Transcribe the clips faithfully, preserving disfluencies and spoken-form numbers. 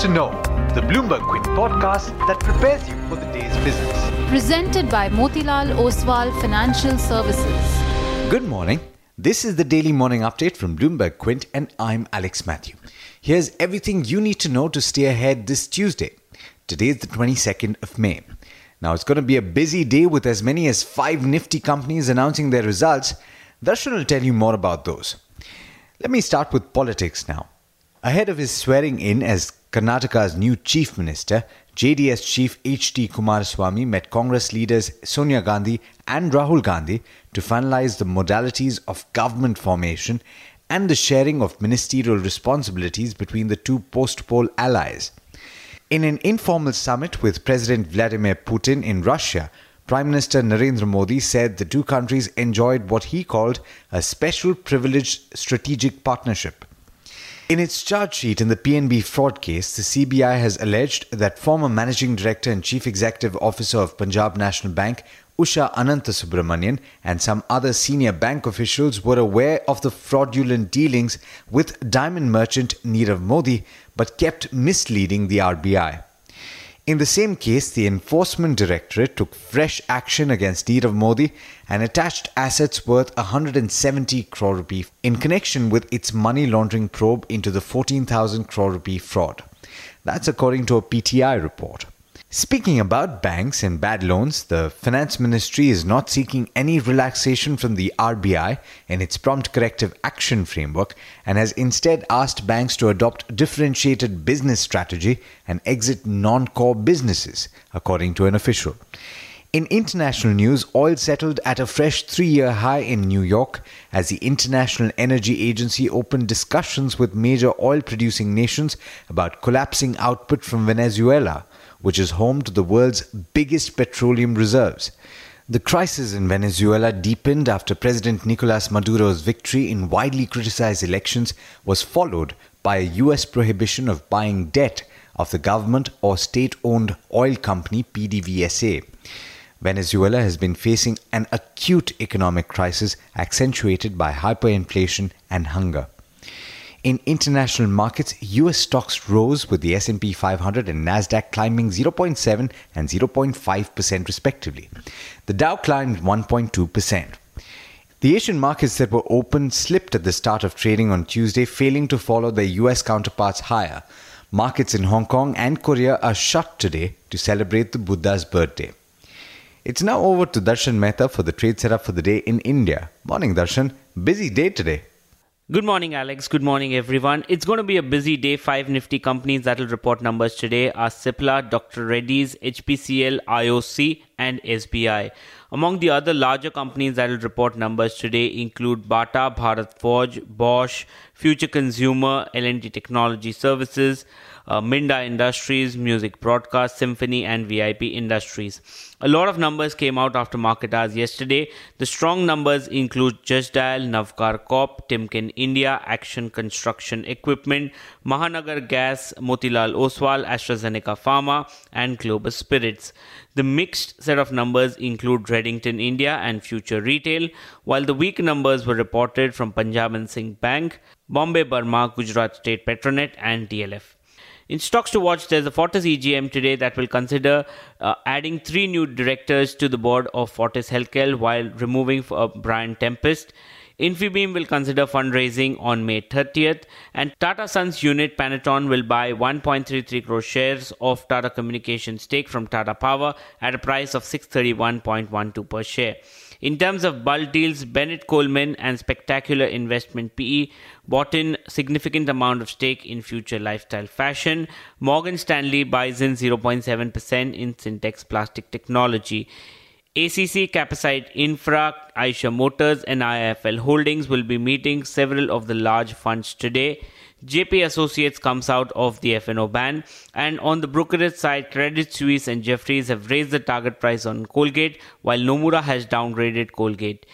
to know, the Bloomberg Quint podcast that prepares you for the day's business. Presented by Motilal Oswal Financial Services. Good morning. This is the Daily Morning Update from Bloomberg Quint, and I'm Alex Matthew. Here's everything you need to know to stay ahead this Tuesday. Today is the twenty-second of May. Now, it's going to be a busy day with as many as five nifty companies announcing their results. Darshan will tell you more about those. Let me start with politics now. Ahead of his swearing in as Karnataka's new chief minister, J D S chief H D Kumaraswamy met Congress leaders Sonia Gandhi and Rahul Gandhi to finalize the modalities of government formation and the sharing of ministerial responsibilities between the two post-poll allies. In an informal summit with President Vladimir Putin in Russia, Prime Minister Narendra Modi said the two countries enjoyed what he called a special privileged strategic partnership. In its charge sheet in the P N B fraud case, the C B I has alleged that former Managing Director and Chief Executive Officer of Punjab National Bank, Usha Ananta Subramanian, and some other senior bank officials were aware of the fraudulent dealings with diamond merchant Nirav Modi, but kept misleading the R B I. In the same case, the Enforcement Directorate took fresh action against Nirav Modi and attached assets worth one hundred seventy crore rupee in connection with its money laundering probe into the fourteen thousand crore rupee fraud. That's according to a P T I report. Speaking about banks and bad loans, the Finance Ministry is not seeking any relaxation from the R B I in its prompt corrective action framework and has instead asked banks to adopt differentiated business strategy and exit non-core businesses, according to an official. In international news, oil settled at a fresh three-year high in New York as the International Energy Agency opened discussions with major oil-producing nations about collapsing output from Venezuela, which is home to the world's biggest petroleum reserves. The crisis in Venezuela deepened after President Nicolas Maduro's victory in widely criticized elections was followed by a U S prohibition of buying debt of the government or state-owned oil company P D V S A. Venezuela has been facing an acute economic crisis accentuated by hyperinflation and hunger. In international markets, U S stocks rose with the S and P five hundred and Nasdaq climbing zero point seven and zero point five percent respectively. The Dow climbed one point two percent. The Asian markets that were open slipped at the start of trading on Tuesday, failing to follow their U S counterparts higher. Markets in Hong Kong and Korea are shut today to celebrate the Buddha's birthday. It's now over to Darshan Mehta for the trade setup for the day in India. Morning, Darshan. Busy day today. Good morning, Alex. Good morning, everyone. It's going to be a busy day. Five nifty companies that will report numbers today are Cipla, Doctor Reddy's, H P C L, I O C, and S B I. Among the other larger companies that will report numbers today include Bata, Bharat Forge, Bosch, Future Consumer, L T Technology Services, Uh, Minda Industries, Music Broadcast, Symphony, and V I P Industries. A lot of numbers came out after market hours yesterday. The strong numbers include Jindal, Navkar Corp, Timken India, Action Construction Equipment, Mahanagar Gas, Motilal Oswal, AstraZeneca Pharma, and Global Spirits. The mixed set of numbers include Reddington India and Future Retail, while the weak numbers were reported from Punjab and Singh Bank, Bombay Burma, Gujarat State Petronet, and D L F. In stocks to watch, there's a Fortis E G M today that will consider uh, adding three new directors to the board of Fortis Healthcare while removing uh, Brian Tempest. Infibeam will consider fundraising on May thirtieth, and Tata Sons unit Panaton will buy one point three three crore shares of Tata Communications stake from Tata Power at a price of six hundred thirty-one point one two per share. In terms of bulk deals, Bennett Coleman and Spectacular Investment P E bought in significant amount of stake in Future Lifestyle Fashion. Morgan Stanley buys in zero point seven percent in Syntex Plastic Technology. A C C, Capacite Infra, Aisha Motors, and I I F L Holdings will be meeting several of the large funds today. J P Associates comes out of the F and O ban. And on the brokerage side, Credit Suisse and Jefferies have raised the target price on Colgate, while Nomura has downgraded Colgate.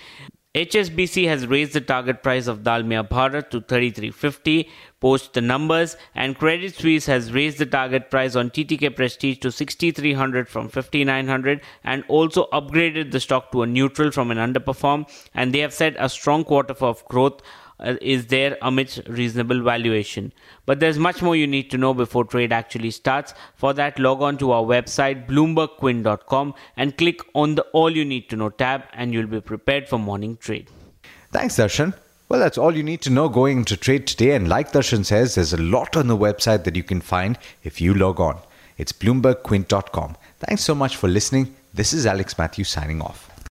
H S B C has raised the target price of Dalmia Bharat to thirty-three fifty post the numbers, and Credit Suisse has raised the target price on T T K Prestige to sixty-three hundred from fifty-nine hundred and also upgraded the stock to a neutral from an underperform, and they have set a strong quarter of growth uh, is there amidst reasonable valuation. But there's much more you need to know before trade actually starts. For that, log on to our website bloomberg quint dot com and click on the All You Need to Know tab, and you'll be prepared for morning trade. Thanks, Darshan. Well, that's all you need to know going into trade today. And like Darshan says, there's a lot on the website that you can find if you log on. It's bloomberg quint dot com. Thanks so much for listening. This is Alex Matthew signing off.